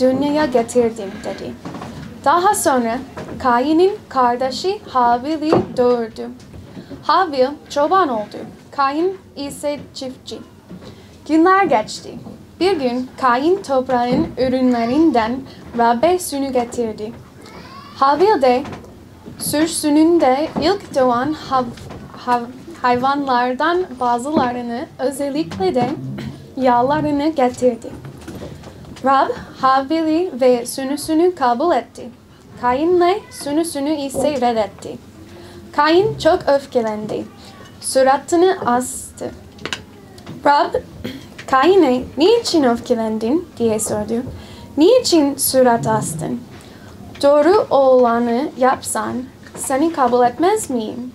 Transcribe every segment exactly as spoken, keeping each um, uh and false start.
dünyaya getirdim dedi. Daha sonra Kain'in kardeşi Habil'i dövdü. Habil çoban oldu. Kain ise çiftçi. Günler geçti. Bir gün Kain toprağın ürünlerinden Rab'be sünü getirdi. Habil de sürsününde ilk doğan hav, hav, hayvanlardan bazılarını, özellikle de yağlarını getirdi. Rab, Habil'i ve sünüsünü kabul etti. Kain'le sünüsünü ise reddetti. Kain çok öfkelendi. Suratını astı. Rab, Kain'e niçin öfkelendin diye sordu. Niçin surat astın? Doğru olanı yapsan seni kabul etmez miyim?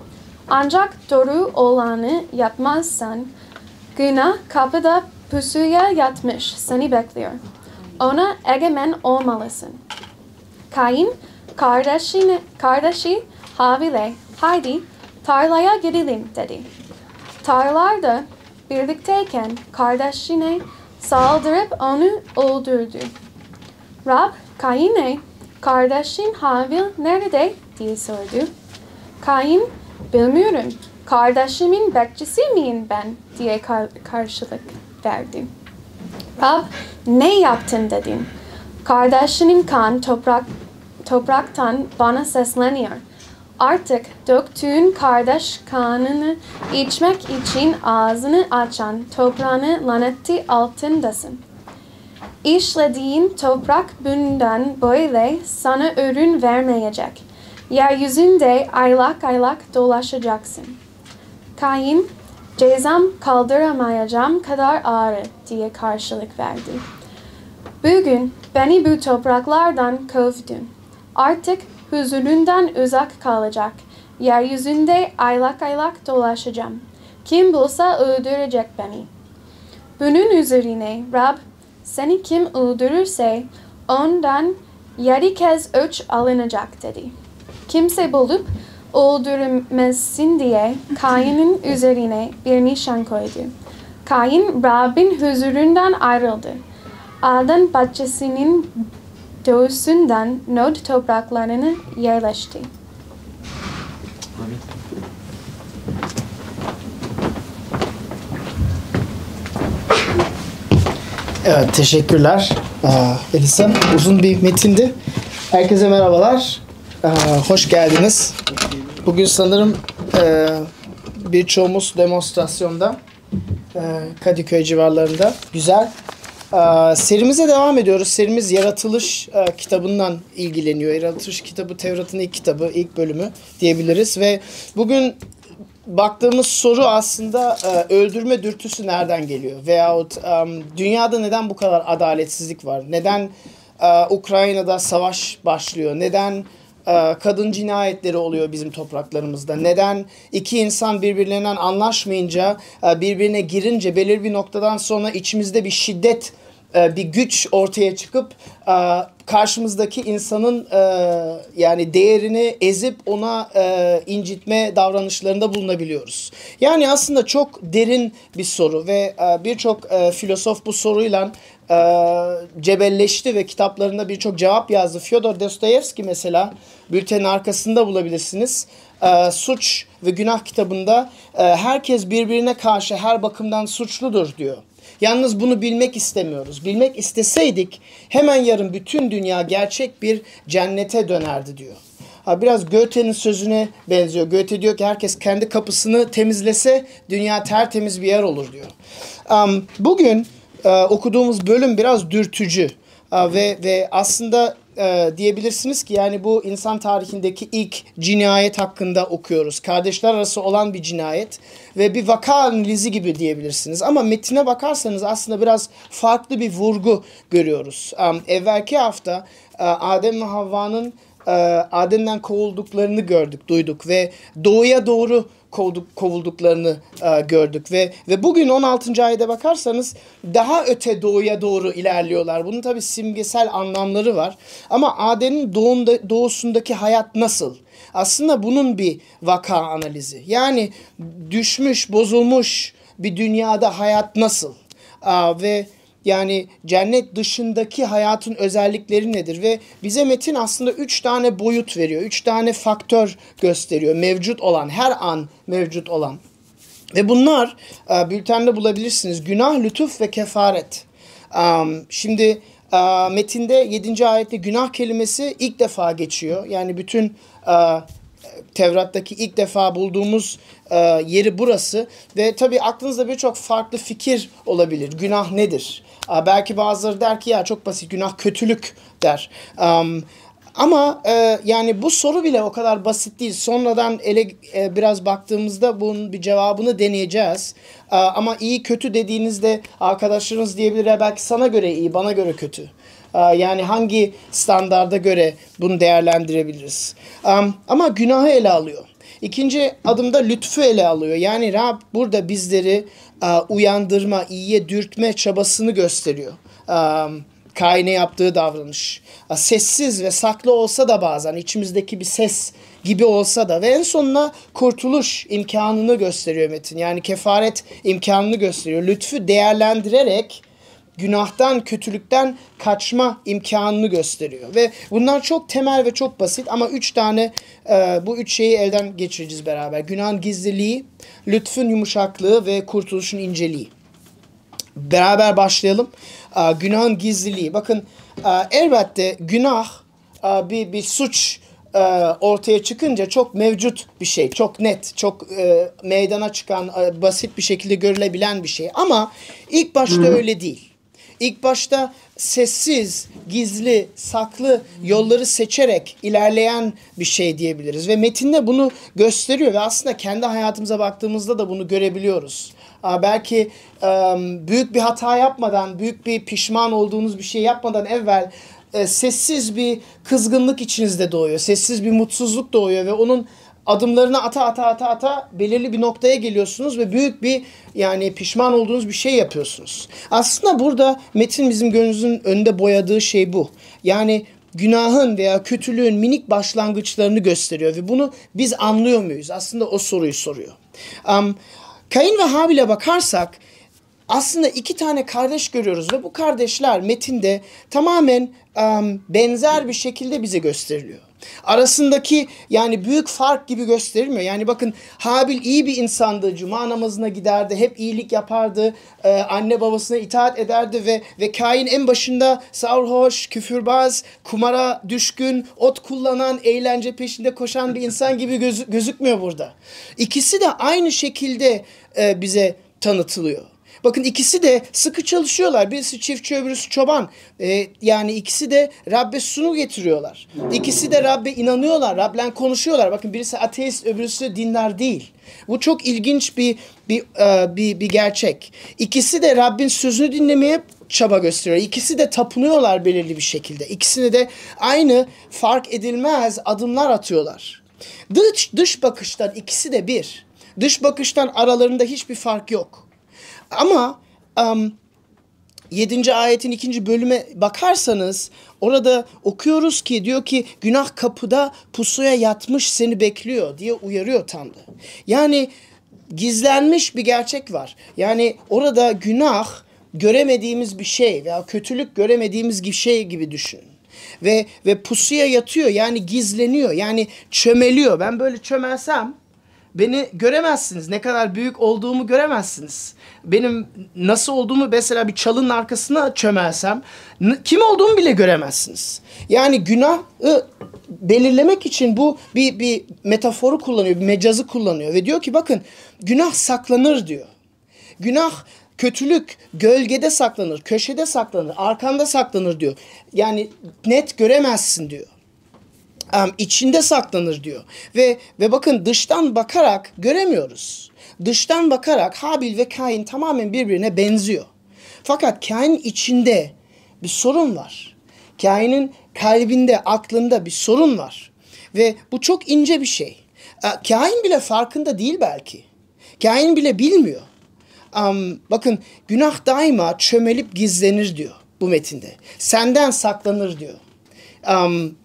Ancak doğru olanı yapmazsan günah kapıda pusuya yatmış seni bekliyor. Ona egemen olmalısın. Kain kardeşine, kardeşi Habil'e haydi tarlaya gidelim dedi. Tarlarda birlikteyken kardeşine saldırıp onu öldürdü. Rab Kain'e kardeşin Habil nerede diye sordu. Kain bilmiyorum kardeşimin bekçisi miyim ben diye kar karşılık verdi. Rab ne yaptın dedin. Kardeşinin kan toprak, topraktan bana sesleniyor. Artık döktüğün kardeş kanını içmek için ağzını açan toprağını laneti altındasın. İşlediğin toprak bundan böyle sana ürün vermeyecek. Yeryüzünde aylak aylak dolaşacaksın. Kain, cezam kaldıramayacağım kadar ağır diye karşılık verdi. Bugün beni bu topraklardan kovdun. Artık huzurundan uzak kalacak. Yeryüzünde aylak aylak dolaşacağım. Kim bulsa öldürecek beni. Bunun üzerine Rab, seni kim öldürürse ondan yedi kez öç alınacak dedi. Kimse bulup öldürmezsin diye Kain'in üzerine bir nişan koydu. Kain Rab'in huzurundan ayrıldı. Adan bahçesinin doğusundan Nod topraklarına yerleşti. Evet, teşekkürler Elisa. Uzun bir metindi. Herkese merhabalar. Ee, hoş geldiniz. Bugün sanırım e, birçoğumuz demonstrasyonda e, Kadıköy civarlarında. Güzel. E, serimize devam ediyoruz. Serimiz Yaratılış e, kitabından ilgileniyor. Yaratılış kitabı Tevrat'ın ilk kitabı, ilk bölümü diyebiliriz. Ve bugün baktığımız soru aslında e, öldürme dürtüsü nereden geliyor? Veyahut e, dünyada neden bu kadar adaletsizlik var? Neden e, Ukrayna'da savaş başlıyor? Neden kadın cinayetleri oluyor bizim topraklarımızda? Neden iki insan birbirlerinden anlaşmayınca, birbirine girince belirli bir noktadan sonra içimizde bir şiddet, bir güç ortaya çıkıp karşımızdaki insanın yani değerini ezip ona incitme davranışlarında bulunabiliyoruz? Yani aslında çok derin bir soru ve birçok filozof bu soruyla cebelleşti ve kitaplarında birçok cevap yazdı. Fyodor Dostoyevski mesela, bültenin arkasında bulabilirsiniz. Suç ve Günah kitabında herkes birbirine karşı her bakımdan suçludur diyor. Yalnız bunu bilmek istemiyoruz. Bilmek isteseydik hemen yarın bütün dünya gerçek bir cennete dönerdi diyor. Biraz Goethe'nin sözüne benziyor. Goethe diyor ki herkes kendi kapısını temizlese dünya tertemiz bir yer olur diyor. Bugün okuduğumuz bölüm biraz dürtücü ve ve aslında diyebilirsiniz ki yani bu insan tarihindeki ilk cinayet hakkında okuyoruz. Kardeşler arası olan bir cinayet ve bir vaka analizi gibi diyebilirsiniz. Ama metine bakarsanız aslında biraz farklı bir vurgu görüyoruz. Evvelki hafta Adem ve Havva'nın Adem'den kovulduklarını gördük, duyduk ve doğuya doğru Kovulduk, kovulduklarını e, gördük ve ve bugün on altıncı ayete bakarsanız daha öte doğuya doğru ilerliyorlar. Bunun tabii simgesel anlamları var. Ama Adem'in doğumda, doğusundaki hayat nasıl? Aslında bunun bir vaka analizi. Yani düşmüş, bozulmuş bir dünyada hayat nasıl? E, ve Yani cennet dışındaki hayatın özellikleri nedir? Ve bize metin aslında üç tane boyut veriyor. Üç tane faktör gösteriyor. Mevcut olan, her an mevcut olan. Ve bunlar bültende bulabilirsiniz. Günah, lütuf ve kefaret. Şimdi metinde yedinci ayette günah kelimesi ilk defa geçiyor. Yani bütün Tevrat'taki ilk defa bulduğumuz e, yeri burası. Ve tabii aklınızda birçok farklı fikir olabilir. Günah nedir? E, belki bazıları der ki ya çok basit, günah kötülük der. E, ama e, yani bu soru bile o kadar basit değil. Sonradan ele e, biraz baktığımızda bunun bir cevabını deneyeceğiz. E, ama iyi kötü dediğinizde arkadaşlarınız diyebilir ya belki sana göre iyi, bana göre kötü. Yani hangi standarda göre bunu değerlendirebiliriz? Ama günahı ele alıyor. İkinci adımda lütfu ele alıyor. Yani Rab burada bizleri uyandırma, iyiye dürtme çabasını gösteriyor. Kain'e yaptığı davranış. Sessiz ve saklı olsa da bazen içimizdeki bir ses gibi olsa da ve en sonuna kurtuluş imkanını gösteriyor metin. Yani kefaret imkanını gösteriyor. Lütfu değerlendirerek günahtan, kötülükten kaçma imkanını gösteriyor. Ve bunlar çok temel ve çok basit ama üç tane e, bu üç şeyi elden geçireceğiz beraber. Günahın gizliliği, lütfun yumuşaklığı ve kurtuluşun inceliği. Beraber başlayalım. E, günahın gizliliği. Bakın e, elbette günah e, bir, bir suç e, ortaya çıkınca çok mevcut bir şey. Çok net, çok e, meydana çıkan, e, basit bir şekilde görülebilen bir şey. Ama ilk başta hmm. öyle değil. İlk başta sessiz, gizli, saklı yolları seçerek ilerleyen bir şey diyebiliriz. Ve metinde bunu gösteriyor ve aslında kendi hayatımıza baktığımızda da bunu görebiliyoruz. Belki büyük bir hata yapmadan, büyük bir pişman olduğunuz bir şey yapmadan evvel sessiz bir kızgınlık içinizde doğuyor. Sessiz bir mutsuzluk doğuyor ve onun adımlarını ata ata ata ata belirli bir noktaya geliyorsunuz ve büyük bir yani pişman olduğunuz bir şey yapıyorsunuz. Aslında burada metin bizim gözümüzün önünde boyadığı şey bu. Yani günahın veya kötülüğün minik başlangıçlarını gösteriyor ve bunu biz anlıyor muyuz? Aslında o soruyu soruyor. Um, Kain ve Habil'e bakarsak aslında iki tane kardeş görüyoruz ve bu kardeşler metinde tamamen um, benzer bir şekilde bize gösteriliyor. Arasındaki yani büyük fark gibi gösterilmiyor. Yani bakın Habil iyi bir insandı. Cuma namazına giderdi. Hep iyilik yapardı. Ee, anne babasına itaat ederdi ve ve Kain en başında sarhoş, küfürbaz, kumara düşkün, ot kullanan, eğlence peşinde koşan bir insan gibi göz, gözükmüyor burada. İkisi de aynı şekilde e, bize tanıtılıyor. Bakın ikisi de sıkı çalışıyorlar. Birisi çiftçi, öbürüsü çoban. Ee, yani ikisi de Rabbe sunu getiriyorlar. İkisi de Rabbe inanıyorlar. Rab'le konuşuyorlar. Bakın birisi ateist, öbürüsü dindar değil. Bu çok ilginç bir bir bir, bir gerçek. İkisi de Rabbin sözünü dinlemeye çaba gösteriyor. İkisi de tapınıyorlar belirli bir şekilde. İkisine de aynı fark edilmez adımlar atıyorlar. Dış dış bakıştan ikisi de bir. Dış bakıştan aralarında hiçbir fark yok. Ama um, yedinci ayetin ikinci bölüme bakarsanız orada okuyoruz ki diyor ki günah kapıda pusuya yatmış seni bekliyor diye uyarıyor Tanrı. Yani gizlenmiş bir gerçek var. Yani orada günah göremediğimiz bir şey veya kötülük göremediğimiz bir şey gibi düşünün. Ve, ve pusuya yatıyor yani gizleniyor yani çömeliyor. Ben böyle çömelsem beni göremezsiniz. Ne kadar büyük olduğumu göremezsiniz. Benim nasıl olduğumu mesela bir çalının arkasına çömelsem kim olduğumu bile göremezsiniz. Yani günahı belirlemek için bu bir, bir metaforu kullanıyor, bir mecazı kullanıyor. Ve diyor ki bakın günah saklanır diyor. Günah, kötülük gölgede saklanır, köşede saklanır, arkanda saklanır diyor. Yani net göremezsin diyor. Um, içinde saklanır diyor. Ve ve bakın dıştan bakarak göremiyoruz. Dıştan bakarak Habil ve Kain tamamen birbirine benziyor. Fakat Kain'in içinde bir sorun var. Kain'in kalbinde, aklında bir sorun var. Ve bu çok ince bir şey. Kain bile farkında değil belki. Kain bile bilmiyor. Um, bakın günah daima çömelip gizlenir diyor bu metinde. Senden saklanır diyor. Um,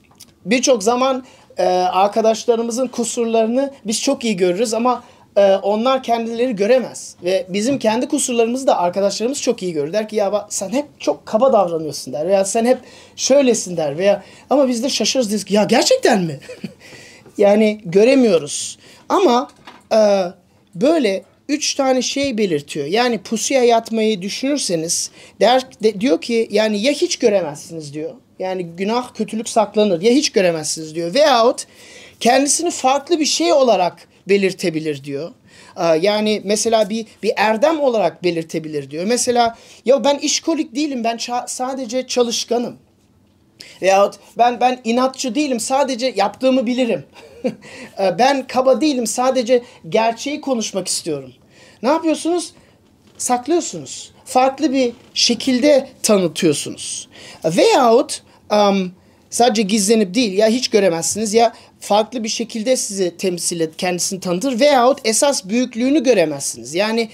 Birçok zaman e, arkadaşlarımızın kusurlarını biz çok iyi görürüz ama e, onlar kendileri göremez. Ve bizim kendi kusurlarımızı da arkadaşlarımız çok iyi görür. Der ki ya sen hep çok kaba davranıyorsun der. Veya sen hep şöylesin der. Veya ama biz de şaşırırız deriz ki ya gerçekten mi? Yani göremiyoruz. Ama e, böyle üç tane şey belirtiyor. Yani pusuya yatmayı düşünürseniz der, de, diyor ki yani ya hiç göremezsiniz diyor. Yani günah, kötülük saklanır. Ya hiç göremezsiniz diyor. Veyahut kendisini farklı bir şey olarak belirtebilir diyor. Yani mesela bir bir erdem olarak belirtebilir diyor. Mesela ya ben işkolik değilim, ben ça- sadece çalışkanım. Veyahut ben ben inatçı değilim, sadece yaptığımı bilirim. Ben kaba değilim, sadece gerçeği konuşmak istiyorum. Ne yapıyorsunuz? Saklıyorsunuz. Farklı bir şekilde tanıtıyorsunuz. Veyahut um, sadece gizlenip değil, ya hiç göremezsiniz ya farklı bir şekilde sizi temsil et, kendisini tanıtır. Veyahut esas büyüklüğünü göremezsiniz. Yani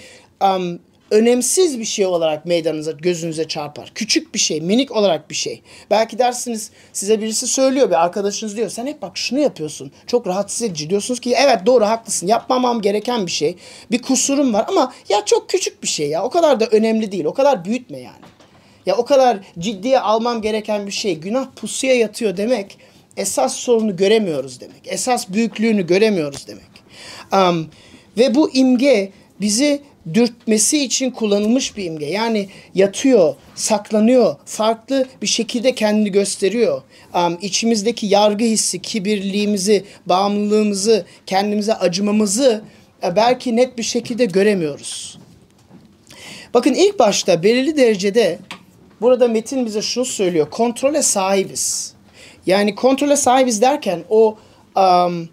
um, önemsiz bir şey olarak meydanınıza, gözünüze çarpar. Küçük bir şey, minik olarak bir şey. Belki dersiniz, size birisi söylüyor, bir arkadaşınız diyor, sen hep bak şunu yapıyorsun, çok rahatsız edici. Diyorsunuz ki evet doğru, haklısın, yapmamam gereken bir şey, bir kusurum var ama ya çok küçük bir şey ya, o kadar da önemli değil, o kadar büyütme yani. Ya o kadar ciddiye almam gereken bir şey. Günah pusuya yatıyor demek, esas sorunu göremiyoruz demek, esas büyüklüğünü göremiyoruz demek. Um, ve bu imge bizi dürtmesi için kullanılmış bir imge. Yani yatıyor, saklanıyor, farklı bir şekilde kendini gösteriyor. Um, içimizdeki yargı hissi, kibirliğimizi, bağımlılığımızı, kendimize acımamızı e, belki net bir şekilde göremiyoruz. Bakın ilk başta belirli derecede burada metin bize şunu söylüyor. Kontrole sahibiz. Yani kontrole sahibiz derken o um,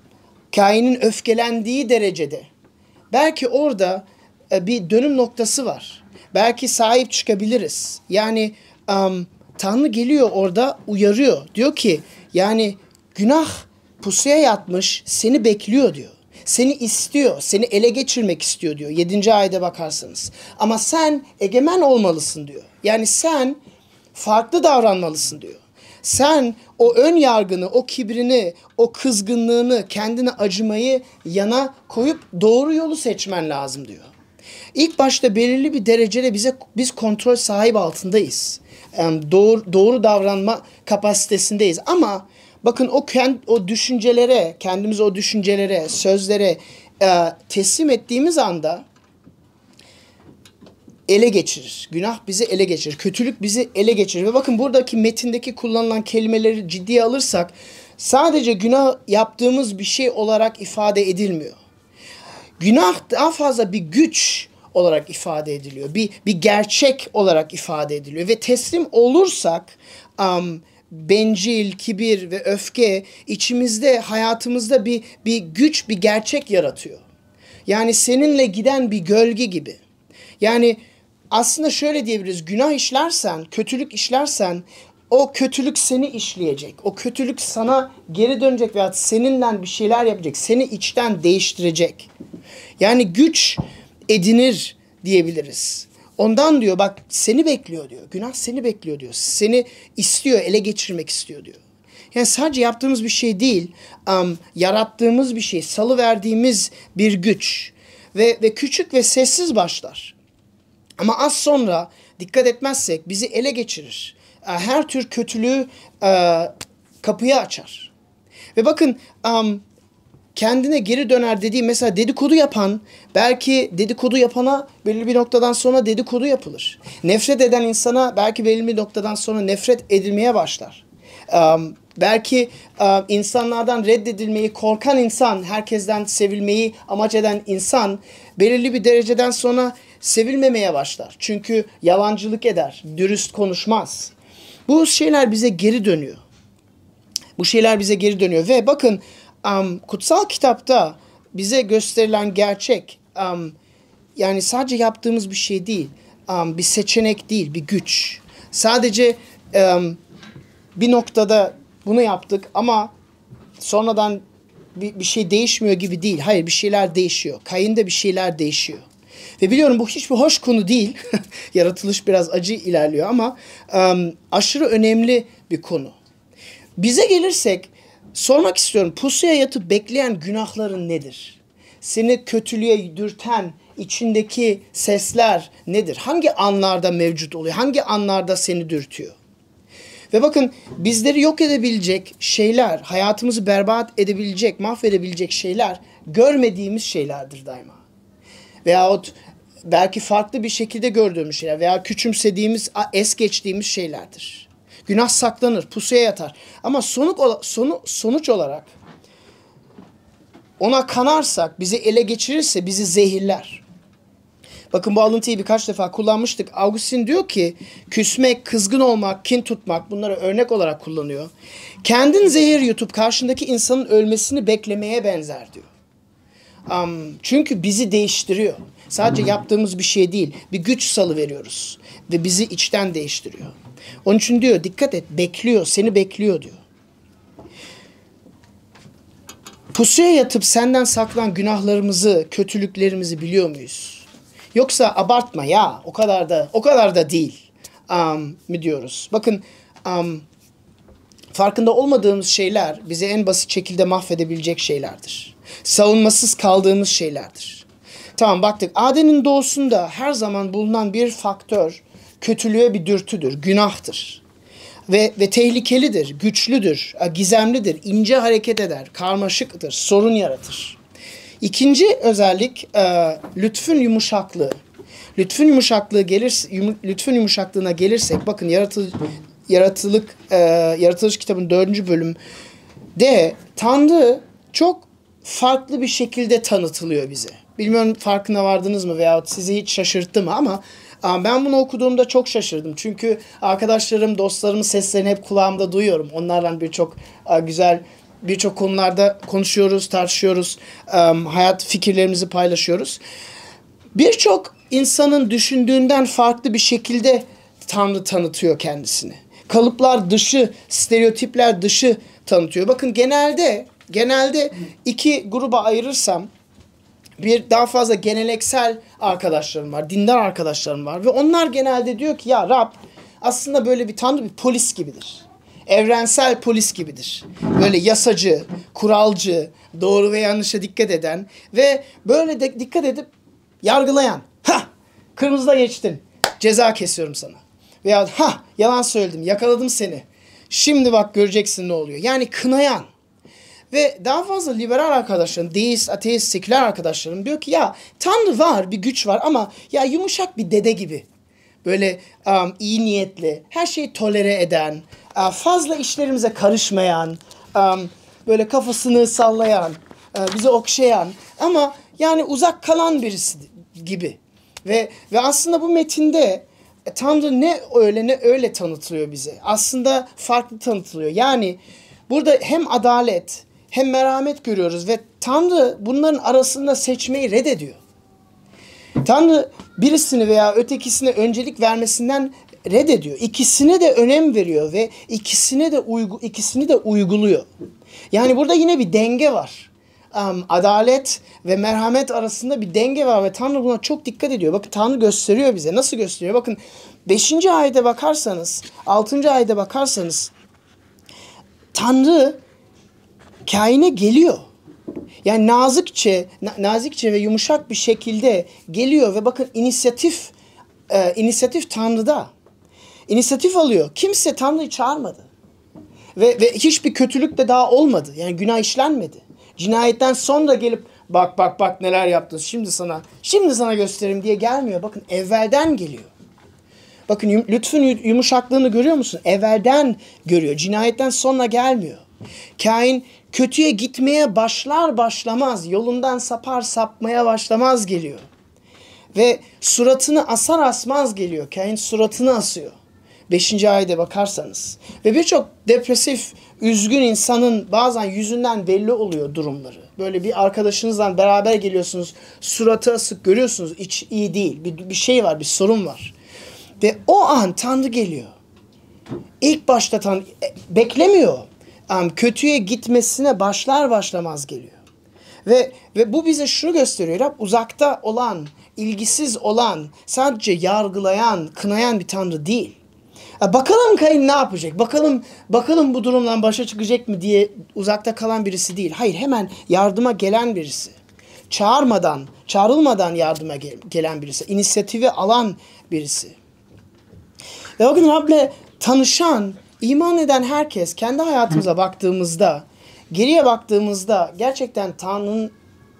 kainin öfkelendiği derecede. Belki orada bir dönüm noktası var. Belki sahip çıkabiliriz. Yani um, Tanrı geliyor orada, uyarıyor. Diyor ki yani günah pusuya yatmış, seni bekliyor diyor. Seni istiyor, seni ele geçirmek istiyor diyor. Yedinci ayete bakarsanız. Ama sen egemen olmalısın diyor. Yani sen farklı davranmalısın diyor. Sen o ön yargını, o kibrini, o kızgınlığını, kendine acımayı yana koyup doğru yolu seçmen lazım diyor. İlk başta belirli bir derecede bize biz kontrol sahibi altındayız. Yani doğru, doğru davranma kapasitesindeyiz. Ama bakın o kend, o düşüncelere, kendimizi o düşüncelere, sözlere e, teslim ettiğimiz anda ele geçirir. Günah bizi ele geçirir. Kötülük bizi ele geçirir. Ve bakın buradaki metindeki kullanılan kelimeleri ciddiye alırsak sadece günah yaptığımız bir şey olarak ifade edilmiyor. Günah daha fazla bir güç olarak ifade ediliyor. Bir, bir gerçek olarak ifade ediliyor. Ve teslim olursak um, bencil, kibir ve öfke içimizde, hayatımızda bir, bir güç, bir gerçek yaratıyor. Yani seninle giden bir gölge gibi. Yani aslında şöyle diyebiliriz. Günah işlersen, kötülük işlersen o kötülük seni işleyecek. O kötülük sana geri dönecek veya seninle bir şeyler yapacak. Seni içten değiştirecek. Yani güç edinir diyebiliriz. Ondan diyor bak seni bekliyor diyor. Günah seni bekliyor diyor. Seni istiyor, ele geçirmek istiyor diyor. Yani sadece yaptığımız bir şey değil, um, yarattığımız bir şey, salıverdiğimiz bir güç. Ve, ve küçük ve sessiz başlar. Ama az sonra dikkat etmezsek bizi ele geçirir. Her tür kötülüğü uh, kapıyı açar. Ve bakın um, kendine geri döner dediği mesela dedikodu yapan, belki dedikodu yapana belirli bir noktadan sonra dedikodu yapılır. Nefret eden insana belki belirli bir noktadan sonra nefret edilmeye başlar. Um, belki um, insanlardan reddedilmeyi korkan insan, herkesten sevilmeyi amaç eden insan belirli bir dereceden sonra sevilmemeye başlar. Çünkü yalancılık eder, dürüst konuşmaz. Bu şeyler bize geri dönüyor. Bu şeyler bize geri dönüyor. Ve bakın um, kutsal kitapta bize gösterilen gerçek um, yani sadece yaptığımız bir şey değil. Um, bir seçenek değil, bir güç. Sadece um, bir noktada bunu yaptık ama sonradan bir, bir şey değişmiyor gibi değil. Hayır, bir şeyler değişiyor. Kayında bir şeyler değişiyor. Ve biliyorum bu hiçbir hoş konu değil. Yaratılış biraz acı ilerliyor ama um, aşırı önemli bir konu. Bize gelirsek sormak istiyorum. Pusuya yatıp bekleyen günahların nedir? seni kötülüğe dürten içindeki sesler nedir? Hangi anlarda mevcut oluyor? Hangi anlarda seni dürtüyor? Ve bakın, bizleri yok edebilecek şeyler, hayatımızı berbat edebilecek, mahvedebilecek şeyler görmediğimiz şeylerdir daima. Veyahut belki farklı bir şekilde gördüğümüz şeyler veya küçümsediğimiz, es geçtiğimiz şeylerdir. Günah saklanır, pusuya yatar. Ama sonuç olarak ona kanarsak, bizi ele geçirirse bizi zehirler. Bakın, bu alıntıyı birkaç defa kullanmıştık. Augustine diyor ki, küsmek, kızgın olmak, kin tutmak, bunları örnek olarak kullanıyor. Kendin zehir yutup karşındaki insanın ölmesini beklemeye benzer diyor. Um, çünkü bizi değiştiriyor. Sadece yaptığımız bir şey değil, bir güç salıveriyoruz ve bizi içten değiştiriyor. Onun için diyor, dikkat et, bekliyor, seni bekliyor diyor. Pusuya yatıp senden saklan günahlarımızı, kötülüklerimizi biliyor muyuz? Yoksa abartma ya, o kadar da, o kadar da değil um, mi diyoruz? Bakın, um, farkında olmadığımız şeyler bizi en basit şekilde mahvedebilecek şeylerdir. Savunmasız kaldığımız şeylerdir. Tamam, baktık. Adem'in doğusunda her zaman bulunan bir faktör kötülüğe bir dürtüdür, günahtır. Ve, ve tehlikelidir, güçlüdür, gizemlidir, ince hareket eder, karmaşıktır, sorun yaratır. İkinci özellik e, lütfün yumuşaklığı. Lütfün yumuşaklığı gelir, yum, lütfün yumuşaklığına gelirsek, bakın yaratı, yaratılık e, yaratılış kitabının dördüncü bölümde Tanrı çok farklı bir şekilde tanıtılıyor bize. Bilmiyorum farkına vardınız mı veyahut sizi hiç şaşırttı mı, ama ben bunu okuduğumda çok şaşırdım. Çünkü arkadaşlarım, dostlarımın seslerini hep kulağımda duyuyorum. Onlarla birçok güzel, birçok konularda konuşuyoruz, tartışıyoruz, hayat fikirlerimizi paylaşıyoruz. Birçok insanın düşündüğünden farklı bir şekilde Tanrı tanıtıyor kendisini. Kalıplar dışı, stereotipler dışı tanıtıyor. Bakın, genelde, genelde iki gruba ayırırsam, bir, daha fazla geleneksel arkadaşlarım var, dindar arkadaşlarım var ve onlar genelde diyor ki, ya Rab aslında böyle bir Tanrı bir polis gibidir. Evrensel polis gibidir. Böyle yasacı, kuralcı, doğru ve yanlışa dikkat eden ve böyle de dikkat edip yargılayan. Ha, kırmızıda geçtin, ceza kesiyorum sana. Veya ha, yalan söyledim, yakaladım seni. Şimdi bak göreceksin ne oluyor. Yani kınayan. Ve daha fazla liberal arkadaşlarım, deist, ateist, seküler arkadaşlarım diyor ki, ya Tanrı var, bir güç var ama ya yumuşak bir dede gibi. Böyle um, iyi niyetli, her şeyi tolere eden, uh, fazla işlerimize karışmayan, um, böyle kafasını sallayan, uh, bizi okşayan ama yani uzak kalan birisi gibi. Ve, ve aslında bu metinde e, Tanrı ne öyle ne öyle tanıtılıyor bize. Aslında farklı tanıtılıyor. Yani burada hem adalet hem merhamet görüyoruz ve Tanrı bunların arasında seçmeyi reddediyor. Tanrı birisini veya ötekisine öncelik vermesinden reddediyor. İkisine de önem veriyor ve ikisine de uygu, ikisini de uyguluyor. Yani burada yine bir denge var. Um, adalet ve merhamet arasında bir denge var ve Tanrı buna çok dikkat ediyor. Bakın, Tanrı gösteriyor bize. Nasıl gösteriyor? Bakın, beşinci ayete bakarsanız, altıncı ayete bakarsanız Tanrı kâine geliyor. Yani nazikçe, nazikçe ve yumuşak bir şekilde geliyor ve bakın inisiyatif, e, inisiyatif Tanrı'da. İnisiyatif alıyor. Kimse Tanrı'yı çağırmadı. Ve, ve hiçbir kötülük de daha olmadı. Yani günah işlenmedi. Cinayetten sonra gelip bak bak bak neler yaptın, şimdi sana, şimdi sana göstereyim diye gelmiyor. Bakın, evvelden geliyor. Bakın, lütfün yumuşaklığını görüyor musun? Evvelden görüyor. Cinayetten sonra gelmiyor. Kain kötüye gitmeye başlar başlamaz, yolundan sapar sapmaya başlamaz geliyor. Ve suratını asar asmaz geliyor. Kain suratını asıyor. Beşinci ayete bakarsanız. Ve birçok depresif, üzgün insanın bazen yüzünden belli oluyor durumları. Böyle bir arkadaşınızla beraber geliyorsunuz, suratı asık görüyorsunuz, hiç iyi değil. Bir, bir şey var, bir sorun var. Ve o an Tanrı geliyor. İlk başta Tanrı beklemiyor. Um, kötüye gitmesine başlar başlamaz geliyor. Ve, ve bu bize şunu gösteriyor. Rab uzakta olan, ilgisiz olan, sadece yargılayan, kınayan bir Tanrı değil. Ya, bakalım Kain ne yapacak? Bakalım bakalım bu durumdan başa çıkacak mı diye uzakta kalan birisi değil. Hayır, hemen yardıma gelen birisi. çağırmadan, çağrılmadan yardıma gelen birisi, inisiyatifi alan birisi. Ve o gün Rab'le tanışan, iman eden herkes, kendi hayatımıza baktığımızda, geriye baktığımızda gerçekten Tanrı'nın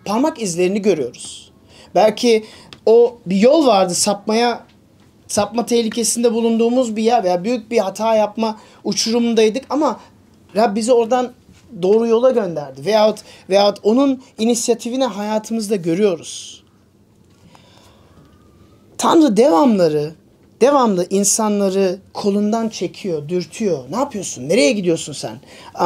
parmak izlerini görüyoruz. Belki o bir yol vardı, sapmaya, sapma tehlikesinde bulunduğumuz bir yer veya büyük bir hata yapma uçurumundaydık ama Rab bizi oradan doğru yola gönderdi. Veyahut, veyahut onun inisiyatifini hayatımızda görüyoruz. Tanrı devamları, devamlı insanları kolundan çekiyor, dürtüyor. Ne yapıyorsun? Nereye gidiyorsun sen?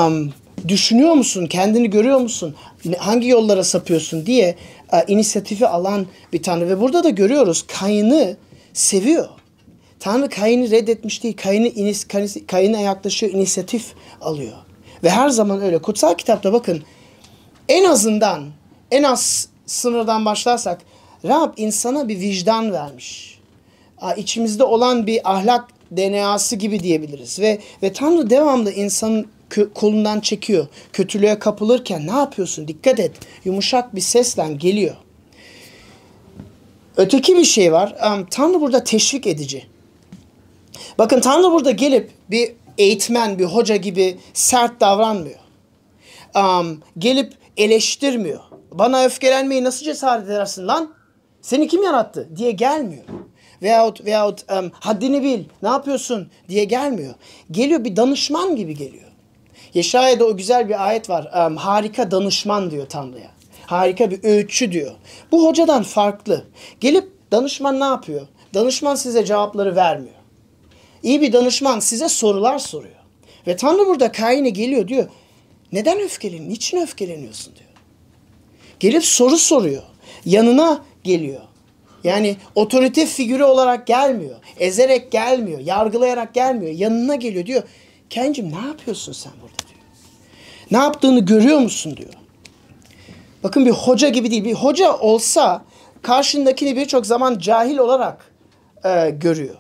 Um, düşünüyor musun? Kendini görüyor musun? Hangi yollara sapıyorsun diye uh, inisiyatifi alan bir Tanrı. Ve burada da görüyoruz Kain'i seviyor. Tanrı Kain'i reddetmiş değil. Kain'i, Kain'e yaklaşıyor, inisiyatif alıyor. Ve her zaman öyle. Kutsal kitapta bakın, en azından, en az sınırdan başlarsak, Rab insana bir vicdan vermiş. İçimizde olan bir ahlak D N A'sı gibi diyebiliriz. Ve, ve Tanrı devamlı insanın kolundan çekiyor. Kötülüğe kapılırken ne yapıyorsun? Dikkat et. Yumuşak bir sesle geliyor. Öteki bir şey var. Tanrı burada teşvik edici. Bakın Tanrı burada gelip bir eğitmen, bir hoca gibi sert davranmıyor. Um, gelip eleştirmiyor. Bana öfkelenmeyi nasıl cesaret edersin lan? Seni kim yarattı diye gelmiyor. Veyahut, veyahut um, haddini bil, ne yapıyorsun diye gelmiyor. Geliyor bir danışman gibi geliyor. Yeşaya'da o güzel bir ayet var. Um, harika danışman diyor Tanrı'ya. Harika bir öğütçü diyor. Bu hocadan farklı. Gelip danışman ne yapıyor? Danışman size cevapları vermiyor. İyi bir danışman size sorular soruyor. Ve Tanrı burada Kain'e geliyor diyor. Neden öfkeleniyorsun? Niçin öfkeleniyorsun diyor. Gelip soru soruyor. Yanına geliyor. Yani otorite figürü olarak gelmiyor. Ezerek gelmiyor. Yargılayarak gelmiyor. Yanına geliyor diyor. Kain'cim ne yapıyorsun sen burada diyor. Ne yaptığını görüyor musun diyor. Bakın bir hoca gibi değil. Bir hoca olsa karşındakini birçok zaman cahil olarak e, görüyor.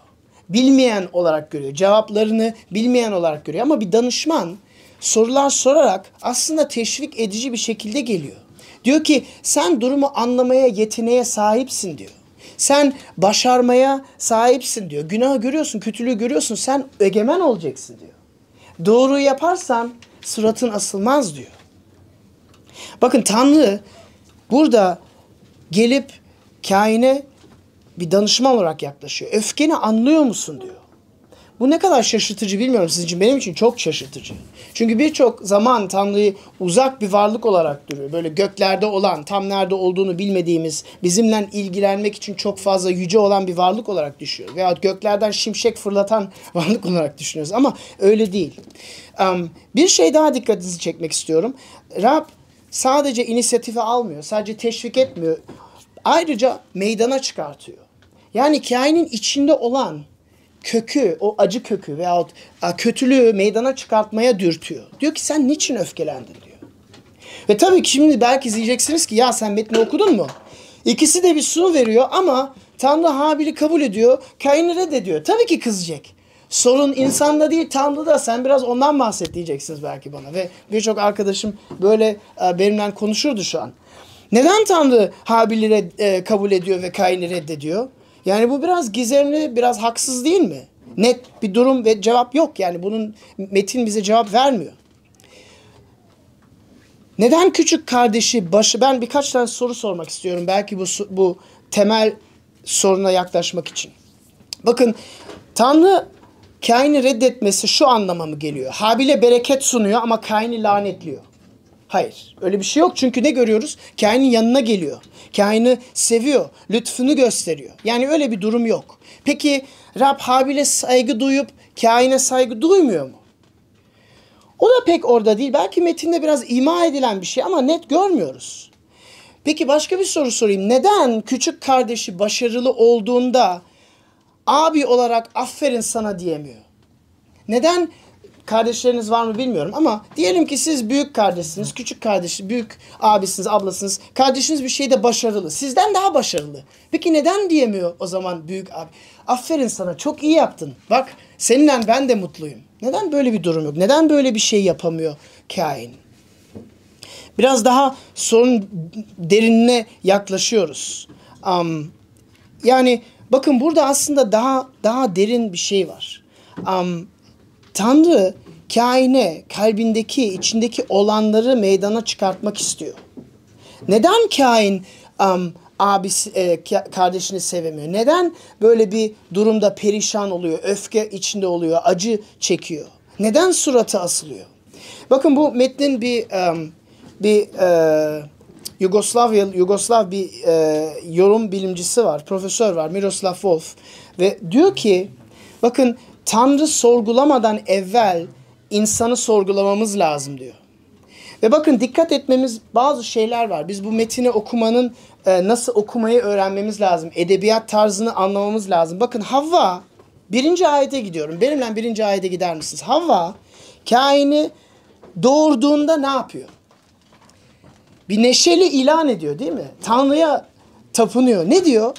Bilmeyen olarak görüyor. Cevaplarını bilmeyen olarak görüyor. Ama bir danışman sorular sorarak aslında teşvik edici bir şekilde geliyor. Diyor ki sen durumu anlamaya, yeteneğe sahipsin diyor. Sen başarmaya sahipsin diyor. Günahı görüyorsun, kötülüğü görüyorsun. Sen egemen olacaksın diyor. Doğruyu yaparsan suratın asılmaz diyor. Bakın Tanrı burada gelip Kain'e bir danışman olarak yaklaşıyor. Öfkeni anlıyor musun diyor. Bu ne kadar şaşırtıcı bilmiyorum sizin için. Benim için çok şaşırtıcı. Çünkü birçok zaman Tanrı'yı uzak bir varlık olarak duruyor. Böyle göklerde olan, tam nerede olduğunu bilmediğimiz, bizimle ilgilenmek için çok fazla yüce olan bir varlık olarak düşüyor. Veya göklerden şimşek fırlatan varlık olarak düşünüyoruz. Ama öyle değil. Bir şey daha dikkatinizi çekmek istiyorum. Rab sadece inisiyatifi almıyor. Sadece teşvik etmiyor. Ayrıca meydana çıkartıyor. Yani Kain'in içinde olan kökü, o acı kökü veyahut kötülüğü meydana çıkartmaya dürtüyor. Diyor ki sen niçin öfkelendin diyor. Ve tabii ki şimdi belki diyeceksiniz ki ya sen metni okudun mu? İkisi de bir su veriyor ama Tanrı Habil'i kabul ediyor, Kain'i reddediyor. Tabii ki kızacak. Sorun insanda değil Tanrı'da, sen biraz ondan bahset diyeceksiniz belki bana. Ve birçok arkadaşım böyle benimle konuşurdu şu an. Neden Tanrı Habil'i kabul ediyor ve Kain'i reddediyor? Yani bu biraz gizemli, biraz haksız değil mi? Net bir durum ve cevap yok. Yani bunun metin bize cevap vermiyor. Neden küçük kardeşi başı... Ben birkaç tane soru sormak istiyorum. Belki bu, bu temel soruna yaklaşmak için. Bakın Tanrı Kain'i reddetmesi şu anlama mı geliyor? Habil'e bereket sunuyor ama Kain'i lanetliyor. Hayır. Öyle bir şey yok. Çünkü ne görüyoruz? Kain'in yanına geliyor. Kain'i seviyor. Lütfunu gösteriyor. Yani öyle bir durum yok. Peki Rab Habil'e saygı duyup Kain'e saygı duymuyor mu? O da pek orada değil. Belki metinde biraz ima edilen bir şey ama net görmüyoruz. Peki başka bir soru sorayım. Neden küçük kardeşi başarılı olduğunda abi olarak aferin sana diyemiyor? Neden? Kardeşleriniz var mı bilmiyorum ama diyelim ki siz büyük kardeşsiniz, küçük kardeşi, büyük abisiniz, ablasınız. Kardeşiniz bir şeyde başarılı. Sizden daha başarılı. Peki neden diyemiyor o zaman büyük abi? Aferin sana, çok iyi yaptın. Bak seninle ben de mutluyum. Neden böyle bir durum yok? Neden böyle bir şey yapamıyor Kain? biraz daha sorun derinine yaklaşıyoruz. Um, yani bakın burada aslında daha daha derin bir şey var. Um, Tanrı kaine, kalbindeki, içindeki olanları meydana çıkartmak istiyor. Neden Kain um, abisi, e, kardeşini sevemiyor? Neden böyle bir durumda perişan oluyor, öfke içinde oluyor, acı çekiyor? Neden suratı asılıyor? Bakın bu metnin bir um, bir e, Yugoslav Yugoslav bir e, yorum bilimcisi var, profesör var, Miroslav Wolf, ve diyor ki bakın Tanrı sorgulamadan evvel insanı sorgulamamız lazım diyor. Ve bakın dikkat etmemiz bazı şeyler var. Biz bu metini okumanın e, nasıl okumayı öğrenmemiz lazım. Edebiyat tarzını anlamamız lazım. Bakın Havva, birinci ayete gidiyorum. Benimle birinci ayete gider misiniz? Havva Kain'i doğurduğunda ne yapıyor? Bir neşeli ilan ediyor değil mi? Tanrı'ya tapınıyor. Ne diyor?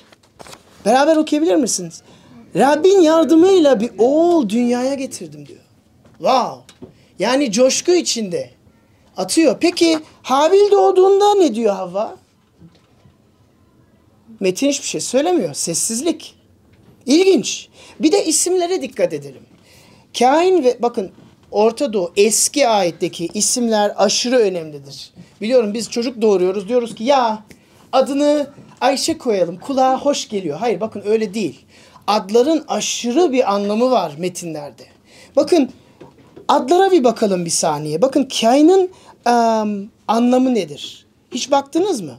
Beraber okuyabilir misiniz? Rabbin yardımıyla bir oğul dünyaya getirdim diyor. Wow! Yani coşku içinde atıyor. Peki Habil doğduğunda ne diyor Havva? Metin hiçbir şey söylemiyor. Sessizlik. İlginç. Bir de isimlere dikkat edelim. Kain ve bakın Orta Doğu eski ayetteki isimler aşırı önemlidir. Biliyorum biz çocuk doğuruyoruz. Diyoruz ki ya adını Ayşe koyalım. Kulağa hoş geliyor. Hayır bakın öyle değil. Adların aşırı bir anlamı var metinlerde. Bakın adlara bir bakalım bir saniye. Bakın Kain'in um, anlamı nedir? Hiç baktınız mı?